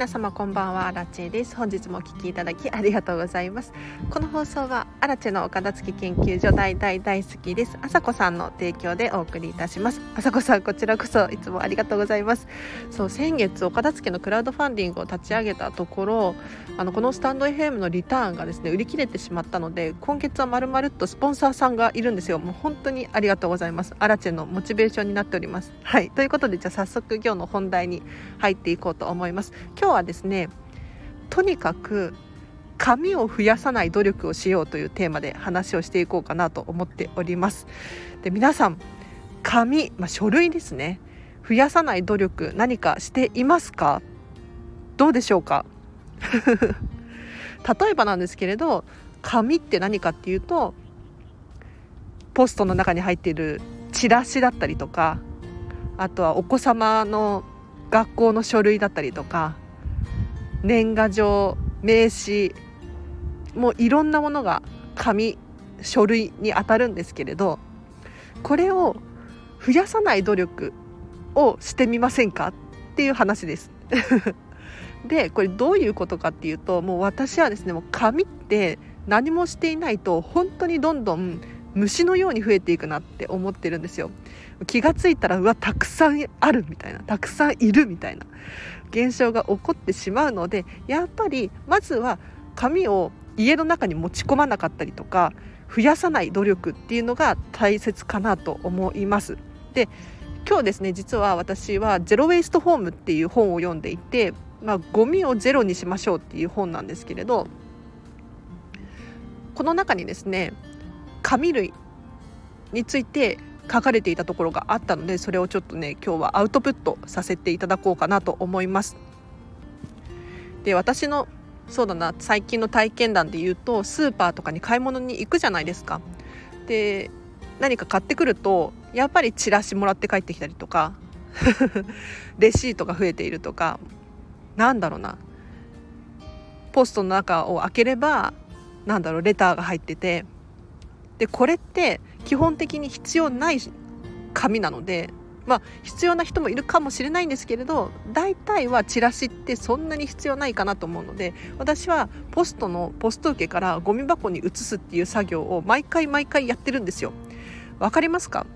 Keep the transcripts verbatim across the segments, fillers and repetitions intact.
皆様こんばんは、アラチェです。本日もお聞きいただきありがとうございます。この放送はアラチェのお片付け研究所大大大好きですあさこさんの提供でお送りいたします。あさこさん、こちらこそいつもありがとうございます。そう、先月お片付けのクラウドファンディングを立ち上げたところ、あのこのスタンド エフエム のリターンがですね売り切れてしまったので、今月はまるまるっとスポンサーさんがいるんですよ。もう本当にありがとうございます。アラチェのモチベーションになっております。はい、ということでじゃあ早速今日の本題に入っていこうと思います。今日はですね、とにかく紙を増やさない努力をしようというテーマで話をしていこうかなと思っております。で、皆さん紙、まあ、書類ですね、増やさない努力何かしていますか？どうでしょうか？例えばなんですけれど、紙って何かっていうと、ポストの中に入っているチラシだったりとか、あとはお子様の学校の書類だったりとか、年賀状、名刺、もういろんなものが紙、書類に当たるんですけれど、これを増やさない努力をしてみませんかっていう話です。で、これどういうことかっていうと、もう私はですね、もう紙って何もしていないと本当にどんどん虫のように増えていくなって思ってるんですよ。気がついたら、うわ、たくさんあるみたいな、たくさんいるみたいな現象が起こってしまうので、やっぱりまずは紙を家の中に持ち込まなかったりとか、増やさない努力っていうのが大切かなと思います。で、今日ですね、実は私はゼロウェイストホームっていう本を読んでいて、まあ、ゴミをゼロにしましょうっていう本なんですけれど、この中にですね、紙類について書かれていたところがあったので、それをちょっとね、今日はアウトプットさせていただこうかなと思います。で、私のそうだな最近の体験談で言うと、スーパーとかに買い物に行くじゃないですか。で、何か買ってくるとやっぱりチラシもらって帰ってきたりとかレシートが増えているとか、なんだろうな、ポストの中を開ければなんだろうレターが入ってて、でこれって基本的に必要ない紙なので、まあ、必要な人もいるかもしれないんですけれど、大体はチラシってそんなに必要ないかなと思うので、私はポストのポスト受けからゴミ箱に移すっていう作業を毎回毎回やってるんですよ。わかりますか？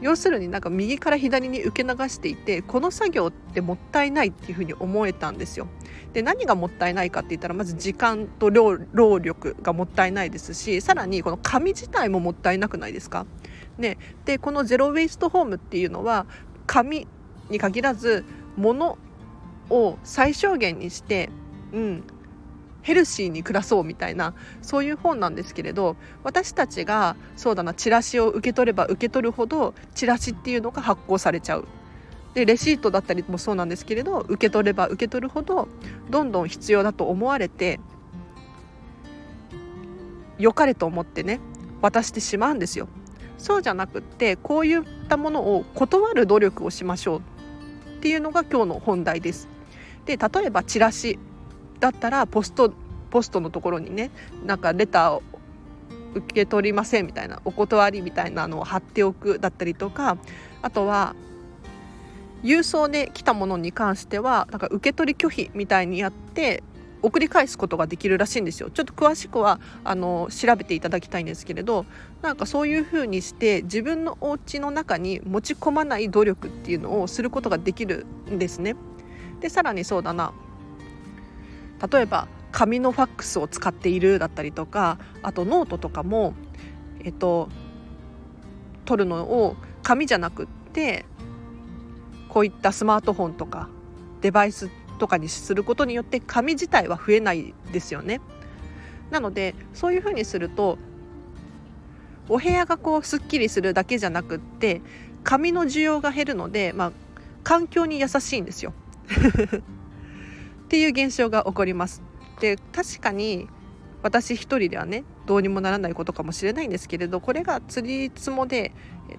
要するになんか右から左に受け流していて、この作業ってもったいないっていうふうに思えたんですよ。で、何がもったいないかって言ったら、まず時間と労力がもったいないですし、さらにこの紙自体ももったいなくないですか、ね、でこのゼロウェイストホームっていうのは紙に限らず物を最小限にして、うん、ヘルシーに暮らそうみたいな、そういう本なんですけれど、私たちがそうだなチラシを受け取れば受け取るほどチラシっていうのが発行されちゃう。で、レシートだったりもそうなんですけれど、受け取れば受け取るほどどんどん必要だと思われて、良かれと思ってね渡してしまうんですよ。そうじゃなくって、こういったものを断る努力をしましょうっていうのが今日の本題です。で、例えばチラシだったらポスト、ポストのところにね、なんかレターを受け取りませんみたいな、お断りみたいなのを貼っておくだったりとか、あとは郵送で来たものに関してはなんか受け取り拒否みたいにやって送り返すことができるらしいんですよ。ちょっと詳しくはあの調べていただきたいんですけれど、なんかそういう風にして自分のお家の中に持ち込まない努力っていうのをすることができるんですね。で、さらにそうだな、例えば紙のファックスを使っているだったりとか、あとノートとかも、えっと、取るのを紙じゃなくってこういったスマートフォンとかデバイスとかにすることによって紙自体は増えないですよね。なのでそういうふうにすると、お部屋がこうすっきりするだけじゃなくって紙の需要が減るので、まあ、環境に優しいんですよっていう現象が起こります。で、確かに私一人ではねどうにもならないことかもしれないんですけれど、これがつりつもで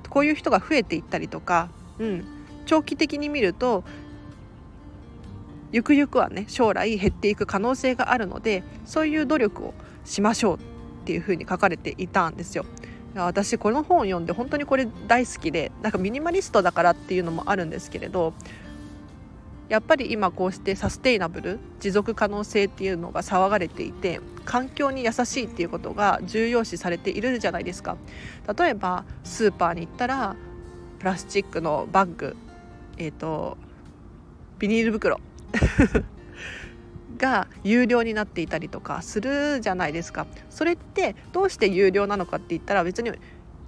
こういう人が増えていったりとか、うん、長期的に見るとゆくゆくはね将来減っていく可能性があるので、そういう努力をしましょうっていうふうに書かれていたんですよ。私この本を読んで本当にこれ大好きで、なんかミニマリストだからっていうのもあるんですけれど、やっぱり今こうしてサステイナブル、持続可能性っていうのが騒がれていて、環境に優しいっていうことが重要視されているじゃないですか。例えばスーパーに行ったらプラスチックのバッグ、えーと、ビニール袋が有料になっていたりとかするじゃないですか。それってどうして有料なのかって言ったら、別に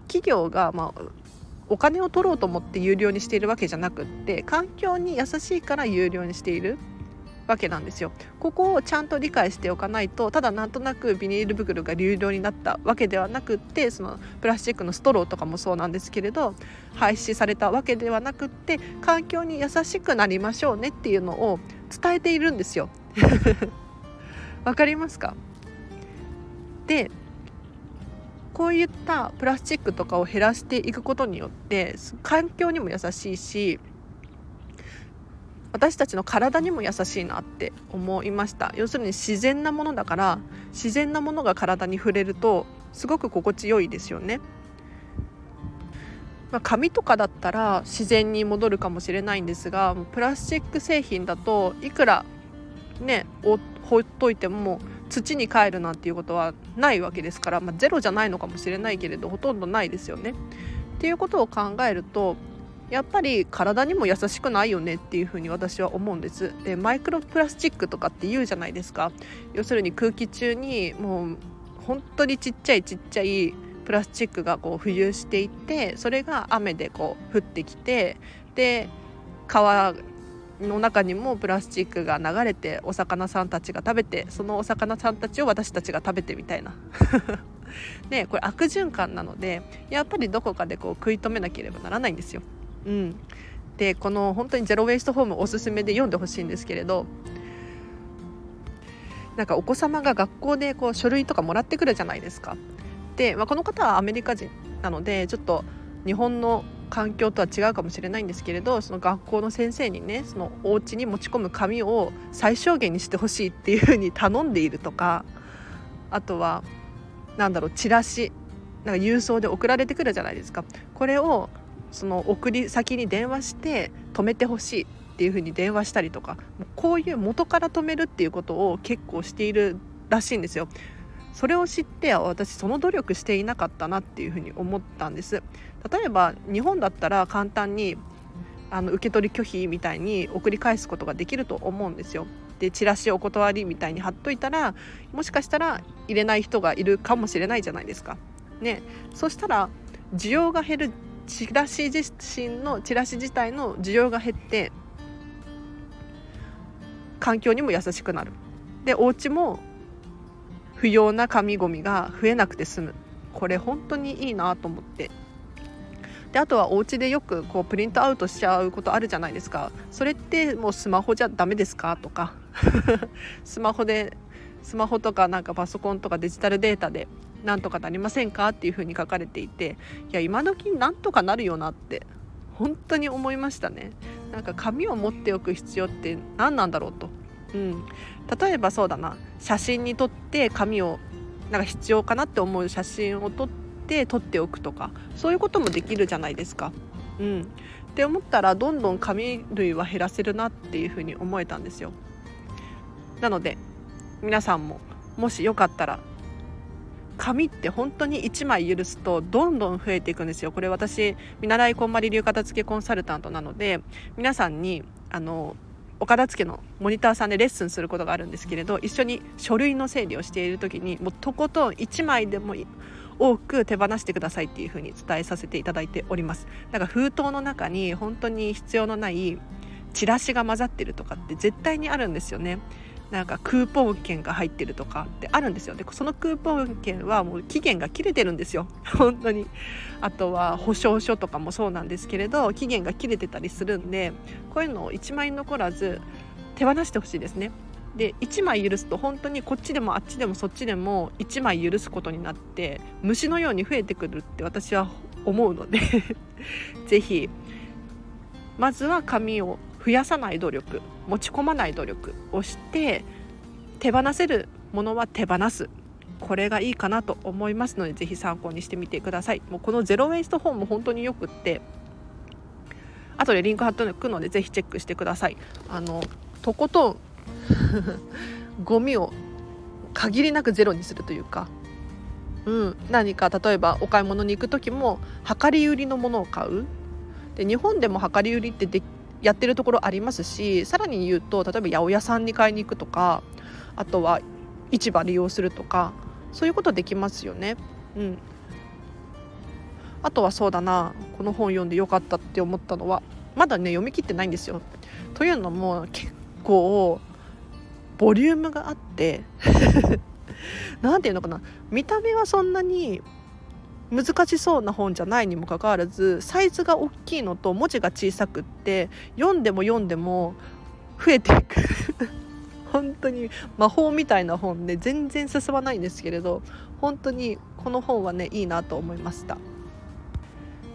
企業がまあお金を取ろうと思って有料にしているわけじゃなくって、環境に優しいから有料にしているわけなんですよ。ここをちゃんと理解しておかないと、ただなんとなくビニール袋が有料になったわけではなくって、そのプラスチックのストローとかもそうなんですけれど、廃止されたわけではなくって、環境に優しくなりましょうねっていうのを伝えているんですよ。わかりますか？でこういったプラスチックとかを減らしていくことによって環境にも優しいし、私たちの体にも優しいなって思いました。要するに自然なものだから、自然なものが体に触れるとすごく心地よいですよね。まあ、紙とかだったら自然に戻るかもしれないんですが、プラスチック製品だといくらね放っといても土に帰るなんていうことはないわけですから、まあ、ゼロじゃないのかもしれないけれど、ほとんどないですよねっていうことを考えると、やっぱり体にも優しくないよねっていうふうに私は思うんです。でマイクロプラスチックとかって言うじゃないですか。要するに空気中にもう本当にちっちゃいちっちゃいプラスチックがこう浮遊していて、それが雨でこう降ってきて、で川の中にもプラスチックが流れて、お魚さんたちが食べて、そのお魚さんたちを私たちが食べてみたいなね、これ悪循環なので、やっぱりどこかでこう食い止めなければならないんですよ。うん、でこの本当にゼロウェイストホームおすすめで読んでほしいんですけれど、なんかお子様が学校でこう書類とかもらってくるじゃないですか。で、まあ、この方はアメリカ人なのでちょっと日本の環境とは違うかもしれないんですけれど、その学校の先生にね、そのお家に持ち込む紙を最小限にしてほしいっていう風に頼んでいるとか、あとはなんだろう、チラシなんか郵送で送られてくるじゃないですか。これをその送り先に電話して止めてほしいっていう風に電話したりとか、こういう元から止めるっていうことを結構しているらしいんですよ。それを知って、私その努力していなかったなっていうふうに思ったんです。例えば日本だったら簡単にあの受け取り拒否みたいに送り返すことができると思うんですよ。でチラシお断りみたいに貼っといたら、もしかしたら入れない人がいるかもしれないじゃないですか、ね、そしたら需要が減る、チラシ自身のチラシ自体の需要が減って、環境にも優しくなる。でお家も不要な紙ゴミが増えなくて済む。これ本当にいいなと思って。であとはお家でよくこうプリントアウトしちゃうことあるじゃないですか。それってもうスマホじゃダメですかとかスマホでスマホとかなんかパソコンとかデジタルデータでなんとかなりませんかっていう風に書かれていて、いや今時なんとかなるよなって本当に思いましたね。なんか紙を持っておく必要って何なんだろうと。うん、例えばそうだな、写真に撮って紙をなんか必要かなって思う写真を撮って撮っておくとか、そういうこともできるじゃないですか、うん、って思ったらどんどん紙類は減らせるなっていうふうに思えたんですよ。なので皆さんももしよかったら、紙って本当にいちまい許すとどんどん増えていくんですよ。これ私見習いこんまり流片付けコンサルタントなので、皆さんにあのお片付けのモニターさんでレッスンすることがあるんですけれど、一緒に書類の整理をしている時に、もうとことんいちまいでも多く手放してくださいっていう風に伝えさせていただいております。なんか封筒の中に本当に必要のないチラシが混ざってるとかって絶対にあるんですよね。なんかクーポン券が入ってるとかってあるんですよ。でそのクーポン券はもう期限が切れてるんですよ本当に。あとは保証書とかもそうなんですけれど、期限が切れてたりするんで、こういうのをいちまい残らず手放してほしいですね。でいちまい許すと本当にこっちでもあっちでもそっちでもいちまい許すことになって、虫のように増えてくるって私は思うのでぜひまずは紙を増やさない努力、持ち込まない努力をして、手放せるものは手放す、これがいいかなと思いますので、ぜひ参考にしてみてください。もうこのゼロウェイストホーム本当によくって、後でリンク貼っておくのでぜひチェックしてください。あのとことんゴミを限りなくゼロにするというか、うん、何か例えばお買い物に行く時も量り売りのものを買うで、日本でも量り売りってでやってるところありますし、さらに言うと例えば八百屋さんに買いに行くとか、あとは市場利用するとか、そういうことできますよね、うん、あとはそうだな、この本読んでよかったって思ったのはまだね読み切ってないんですよ。というのも結構ボリュームがあってなんていうのかな、見た目はそんなに難しそうな本じゃないにもかかわらず、サイズが大きいのと文字が小さくって読んでも読んでも増えていく本当に魔法みたいな本で全然進まないんですけれど、本当にこの本はねいいなと思いました。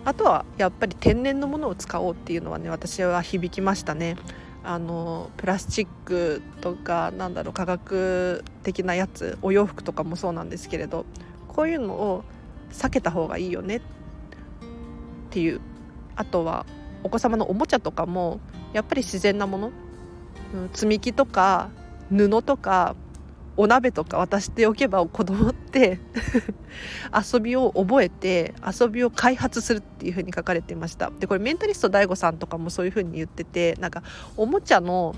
あとはやっぱり天然のものを使おうっていうのはね私は響きましたね。あのプラスチックとかなんだろう化学的なやつ、お洋服とかもそうなんですけれど、こういうのを避けた方がいいよねっていう。あとはお子様のおもちゃとかもやっぱり自然なもの、うん、積み木とか布とかお鍋とか渡しておけば子供って遊びを覚えて遊びを開発するっていう風に書かれていました。でこれメンタリスト ダイゴ さんとかもそういう風に言ってて、なんかおもちゃの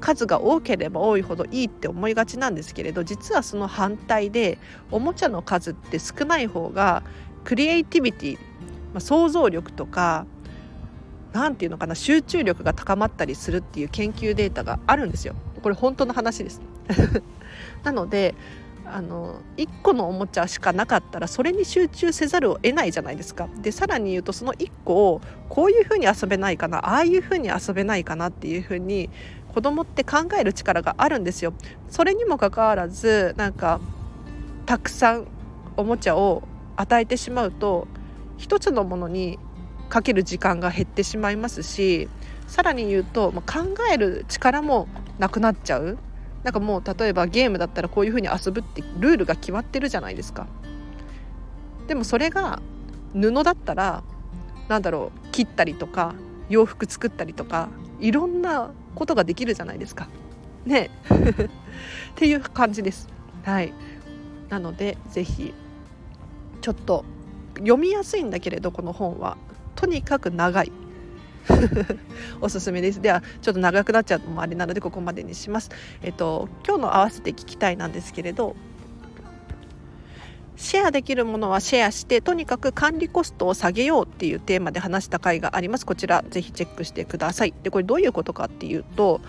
数が多ければ多いほどいいって思いがちなんですけれど、実はその反対でおもちゃの数って少ない方がクリエイティビティ、まあ、想像力とかなんていうのかな、集中力が高まったりするっていう研究データがあるんですよ。これ本当の話ですなのであのいっこのおもちゃしかなかったらそれに集中せざるを得ないじゃないですか。でさらに言うとそのいっこをこういうふうに遊べないかな、ああいうふうに遊べないかなっていうふうに子供って考える力があるんですよ。それにもかかわらずなんかたくさんおもちゃを与えてしまうと一つのものにかける時間が減ってしまいますし、さらに言うと、まあ、考える力もなくなっちゃう。なんかもう例えばゲームだったらこういう風に遊ぶってルールが決まってるじゃないですか。でもそれが布だったらなんだろう切ったりとか洋服作ったりとかいろんなことができるじゃないですかねっていう感じです。はい、なのでぜひちょっと読みやすいんだけれどこの本はとにかく長いおすすめです。ではちょっと長くなっちゃうのもあれなのでここまでにします、えっと、今日の合わせて聞きたいなんですけれど、シェアできるものはシェアしてとにかく管理コストを下げようっていうテーマで話した回があります。こちらぜひチェックしてください。でこれどういうことかっていうと、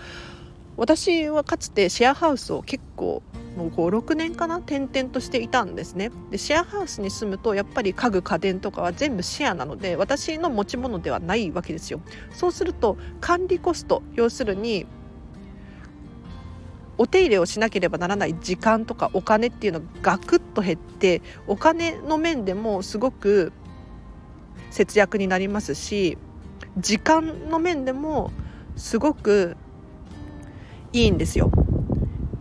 私はかつてシェアハウスを結構もうご、ろくねんかな転々としていたんですね。でシェアハウスに住むとやっぱり家具家電とかは全部シェアなので私の持ち物ではないわけですよ。そうすると管理コスト、要するにお手入れをしなければならない時間とかお金っていうのがガクッと減って、お金の面でもすごく節約になりますし、時間の面でもすごくいいんですよ。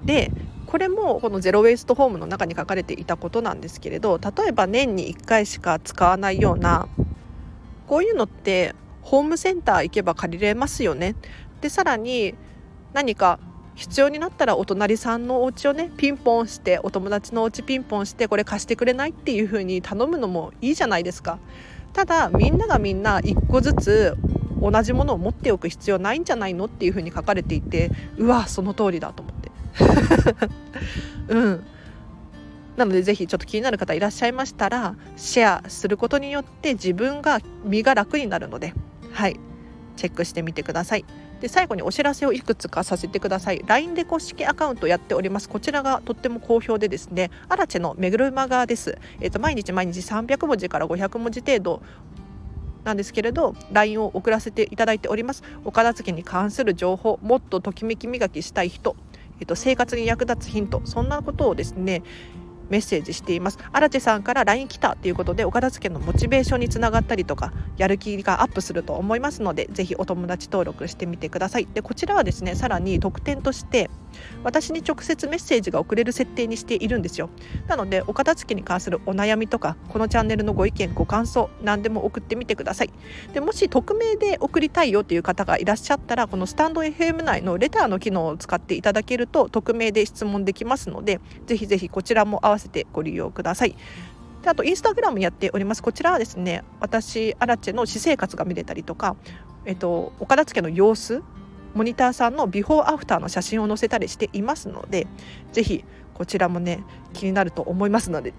でこれもこのゼロウェイストホームの中に書かれていたことなんですけれど、例えば年にいっかいしか使わないようなこういうのってホームセンター行けば借りれますよね。でさらに何か必要になったらお隣さんのお家をねピンポンして、お友達のお家ピンポンしてこれ貸してくれないっていう風に頼むのもいいじゃないですか。ただみんながみんないっこずつ同じものを持っておく必要ないんじゃないのっていう風に書かれていて、うわその通りだと思ってうん、なのでぜひちょっと気になる方いらっしゃいましたらシェアすることによって自分が身が楽になるので、はい、チェックしてみてください。で最後にお知らせをいくつかさせてください。 ライン で公式アカウントやっております。こちらがとっても好評でですね、アラチェのめぐるまがです、えー、と毎日毎日さんびゃくもじからごひゃくもじ程度なんですけれど ライン を送らせていただいております。お片付けに関する情報、もっとときめき磨きしたい人、えっと、生活に役立つヒント、そんなことをですねメッセージしています。荒地さんから ライン 来たということで、お片付けのモチベーションにつながったりとか、やる気がアップすると思いますので、ぜひお友達登録してみてください。でこちらはですね、さらに特典として私に直接メッセージが送れる設定にしているんですよ。なのでお片付けに関するお悩みとか、このチャンネルのご意見ご感想何でも送ってみてください。でもし匿名で送りたいよという方がいらっしゃったら、このスタンド エフエム 内のレターの機能を使っていただけると匿名で質問できますので、ぜひぜひこちらも合わせてご利用ください。であとインスタグラムやっております。こちらはですね、私アラチェの私生活が見れたりとか、えっと、お片付けの様子、モニターさんのビフォーアフターの写真を載せたりしていますので、ぜひこちらもね気になると思いますので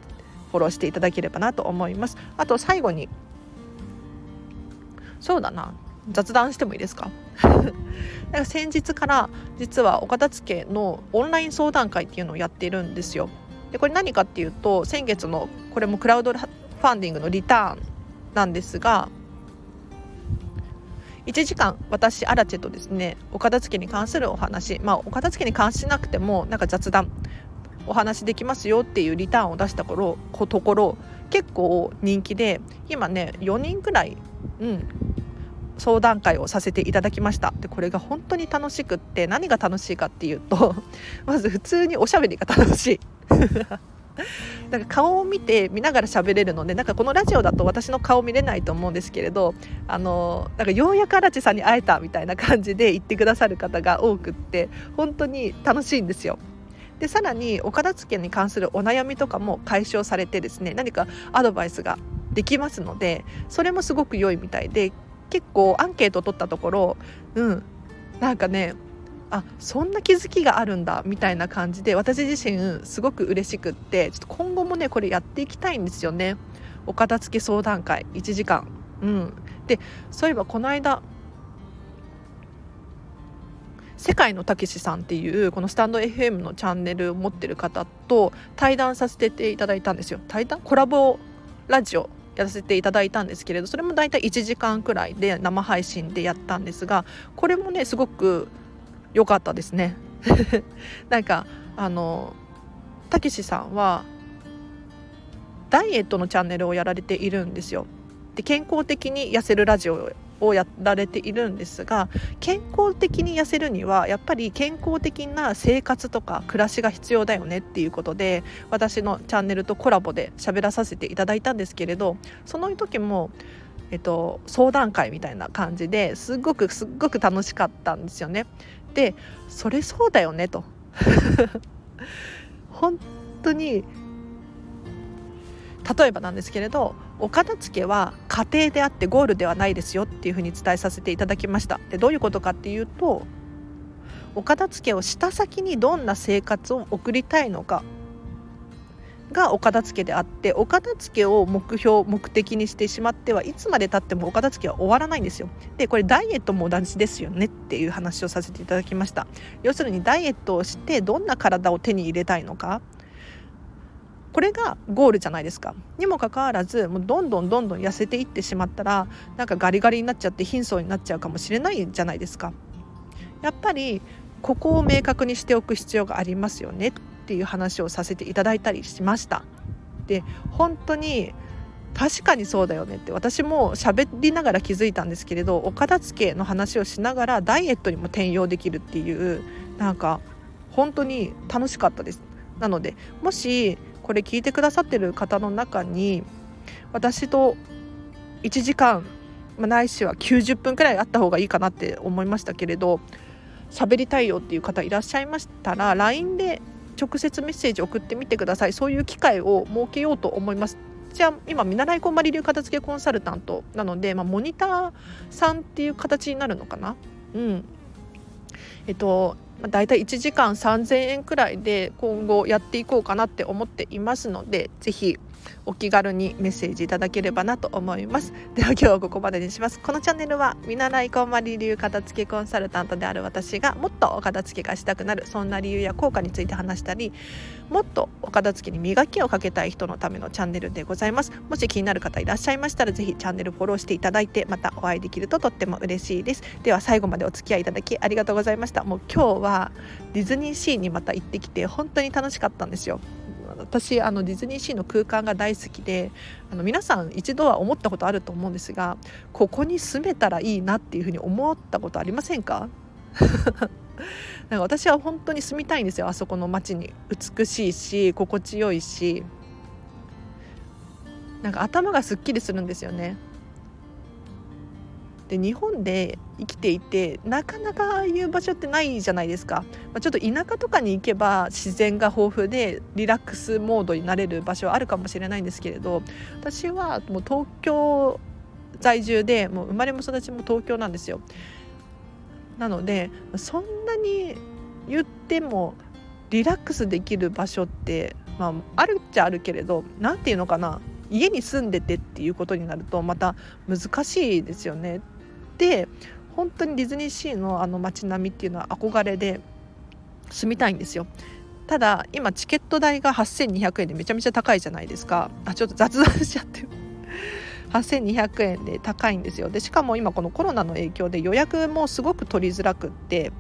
フォローしていただければなと思います。あと最後に、そうだな、雑談してもいいですか？なんか先日から実はお片付けのオンライン相談会っていうのをやっているんですよ。でこれ何かっていうと、先月のこれもクラウドファンディングのリターンなんですが、いちじかん私アラチェとですね、お片付けに関するお話、まあお片付けに関しなくてもなんか雑談お話できますよっていうリターンを出した頃ところ結構人気で、今ねよにんくらい、うん、相談会をさせていただきました。でこれが本当に楽しくって、何が楽しいかっていうとまず普通におしゃべりが楽しいなんか顔を見て見ながら喋れるので、なんかこのラジオだと私の顔見れないと思うんですけれど、あのなんかようやく荒地さんに会えたみたいな感じで言ってくださる方が多くって、本当に楽しいんですよ。でさらにお片付けに関するお悩みとかも解消されてですね、何かアドバイスができますので、それもすごく良いみたいで、結構アンケートを取ったところ、うん、なんかねあ、そんな気づきがあるんだみたいな感じで、私自身すごく嬉しくって、ちょっと今後もねこれやっていきたいんですよね、お片付け相談会いちじかん、うん、でそういえばこの間世界のたけしさんっていうこのスタンド エフエム のチャンネルを持ってる方と対談させていただいたんですよ。対談コラボラジオやらせていただいたんですけれど、それもだいたいいちじかんくらいで生配信でやったんですが、これもねすごく良かったですねなんかあのたけしさんはダイエットのチャンネルをやられているんですよ。で健康的に痩せるラジオをやられているんですが、健康的に痩せるにはやっぱり健康的な生活とか暮らしが必要だよねっていうことで、私のチャンネルとコラボで喋らさせていただいたんですけれど、その時もえっと、相談会みたいな感じですごくすごく楽しかったんですよね。でそれそうだよねと本当に例えばなんですけれど、お片付けは過程であってゴールではないですよっていうふうに伝えさせていただきました。でどういうことかっていうと、お片付けをした先にどんな生活を送りたいのかがお片付けであって、お片付けを目標目的にしてしまってはいつまでたってもお片付けは終わらないんですよ。でこれダイエットも同じですよねっていう話をさせていただきました。要するにダイエットをしてどんな体を手に入れたいのか、これがゴールじゃないですか。にもかかわらずもうどんどんどんどん痩せていってしまったら、なんかガリガリになっちゃって貧相になっちゃうかもしれないじゃないですか。やっぱりここを明確にしておく必要がありますよねっていう話をさせていただいたりしました。で本当に確かにそうだよねって、私も喋りながら気づいたんですけれど、お片付けの話をしながらダイエットにも転用できるっていう、なんか本当に楽しかったです。なのでもしこれ聞いてくださってる方の中に、私といちじかん、まあ、ないしはきゅうじゅっぷんくらいあった方がいいかなって思いましたけれど、喋りたいよっていう方いらっしゃいましたら ライン で直接メッセージ送ってみてください。そういう機会を設けようと思います。じゃあ今見習いこんまり流片付けコンサルタントなので、まあ、モニターさんっていう形になるのかな、うんえっとまあ、だいたいいちじかんさんぜんえんくらいで今後やっていこうかなって思っていますので、ぜひお気軽にメッセージいただければなと思います。では今日はここまでにします。このチャンネルは見習いこんまり流片付けコンサルタントである私が、もっとお片付けがしたくなるそんな理由や効果について話したり、もっとお片付けに磨きをかけたい人のためのチャンネルでございます。もし気になる方いらっしゃいましたら、ぜひチャンネルフォローしていただいて、またお会いできるととっても嬉しいです。では最後までお付き合いいただきありがとうございました。もう今日はディズニーシーにまた行ってきて本当に楽しかったんですよ。私あのディズニーシーの空間が大好きで、あの皆さん一度は思ったことあると思うんですが、ここに住めたらいいなっていうふうに思ったことありませんか？なんか私は本当に住みたいんですよ、あそこの街に。美しいし心地よいし、なんか頭がすっきりするんですよね。で、日本で生きていてなかなかああいう場所ってないじゃないですか、まあ、ちょっと田舎とかに行けば自然が豊富でリラックスモードになれる場所はあるかもしれないんですけれど、私はもう東京在住で、もう生まれも育ちも東京なんですよ。なのでそんなに言ってもリラックスできる場所って、まあ、あるっちゃあるけれど、なんていうのかな、家に住んでてっていうことになるとまた難しいですよね。で、本当にディズニーシーのあの街並みっていうのは憧れで住みたいんですよ。ただ今チケット代がはっせんにひゃくえんでめちゃめちゃ高いじゃないですか。あ、ちょっと雑談しちゃってる。はっせんにひゃくえんで高いんですよ。でしかも今このコロナの影響で予約もすごく取りづらくって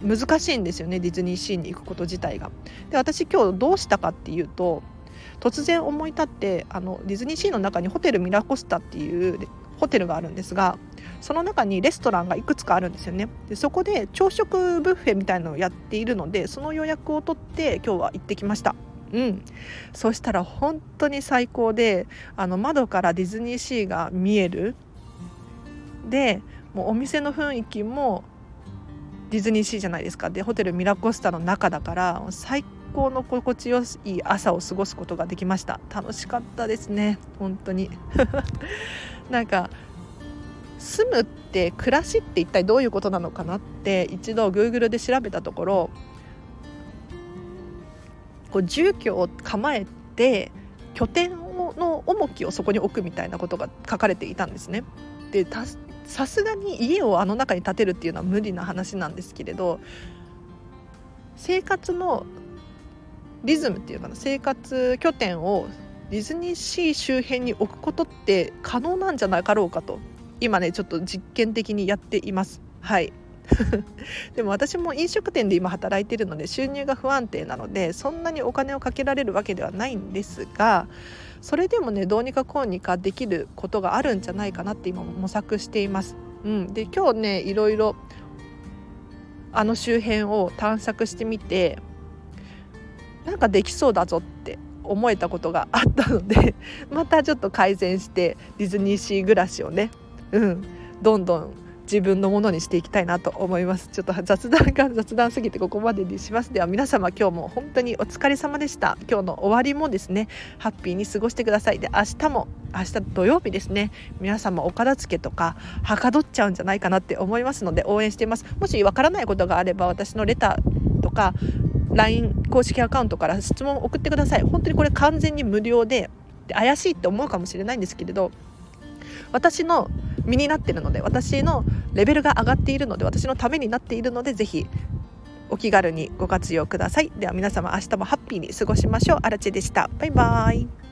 難しいんですよね、ディズニーシーに行くこと自体が。で、私今日どうしたかっていうと、突然思い立って、あのディズニーシーの中にホテルミラコスタっていうホテルがあるんですが、その中にレストランがいくつかあるんですよね。でそこで朝食ブッフェみたいなのをやっているので、その予約を取って今日は行ってきました。うん、そしたら本当に最高で、あの窓からディズニーシーが見える。でもうお店の雰囲気もディズニーシーじゃないですか。でホテルミラコスタの中だから最高の心地よい朝を過ごすことができました。楽しかったですね、本当に。なんか住むって暮らしって一体どういうことなのかなって一度 Google で調べたところ、こう住居を構えて拠点の重きをそこに置くみたいなことが書かれていたんですね。で、さすがに家をあの中に建てるっていうのは無理な話なんですけれど、生活のリズムっていうかな、生活拠点をディズニーシー周辺に置くことって可能なんじゃなかろうかと今ねちょっと実験的にやっています。はい。でも私も飲食店で今働いているので収入が不安定なので、そんなにお金をかけられるわけではないんですが、それでもねどうにかこうにかできることがあるんじゃないかなって今模索しています、うん、で今日ねいろいろあの周辺を探索してみて、なんかできそうだぞって思えたことがあったので、またちょっと改善してディズニーシー暮らしをね、うん、どんどん自分のものにしていきたいなと思います。ちょっと雑談が雑談すぎてここまでにします。では皆様、今日も本当にお疲れ様でした。今日の終わりもですねハッピーに過ごしてください。で明日も、明日土曜日ですね、皆様お片付けとかはかどっちゃうんじゃないかなって思いますので応援しています。もしわからないことがあれば私のレターとか ライン 公式アカウントから質問を送ってください。本当にこれ完全に無料で、怪しいって思うかもしれないんですけれど、私の身になっているので、私のレベルが上がっているので、私のためになっているので、ぜひお気軽にご活用ください。では皆様、明日もハッピーに過ごしましょう。あらちでした。バイバイ。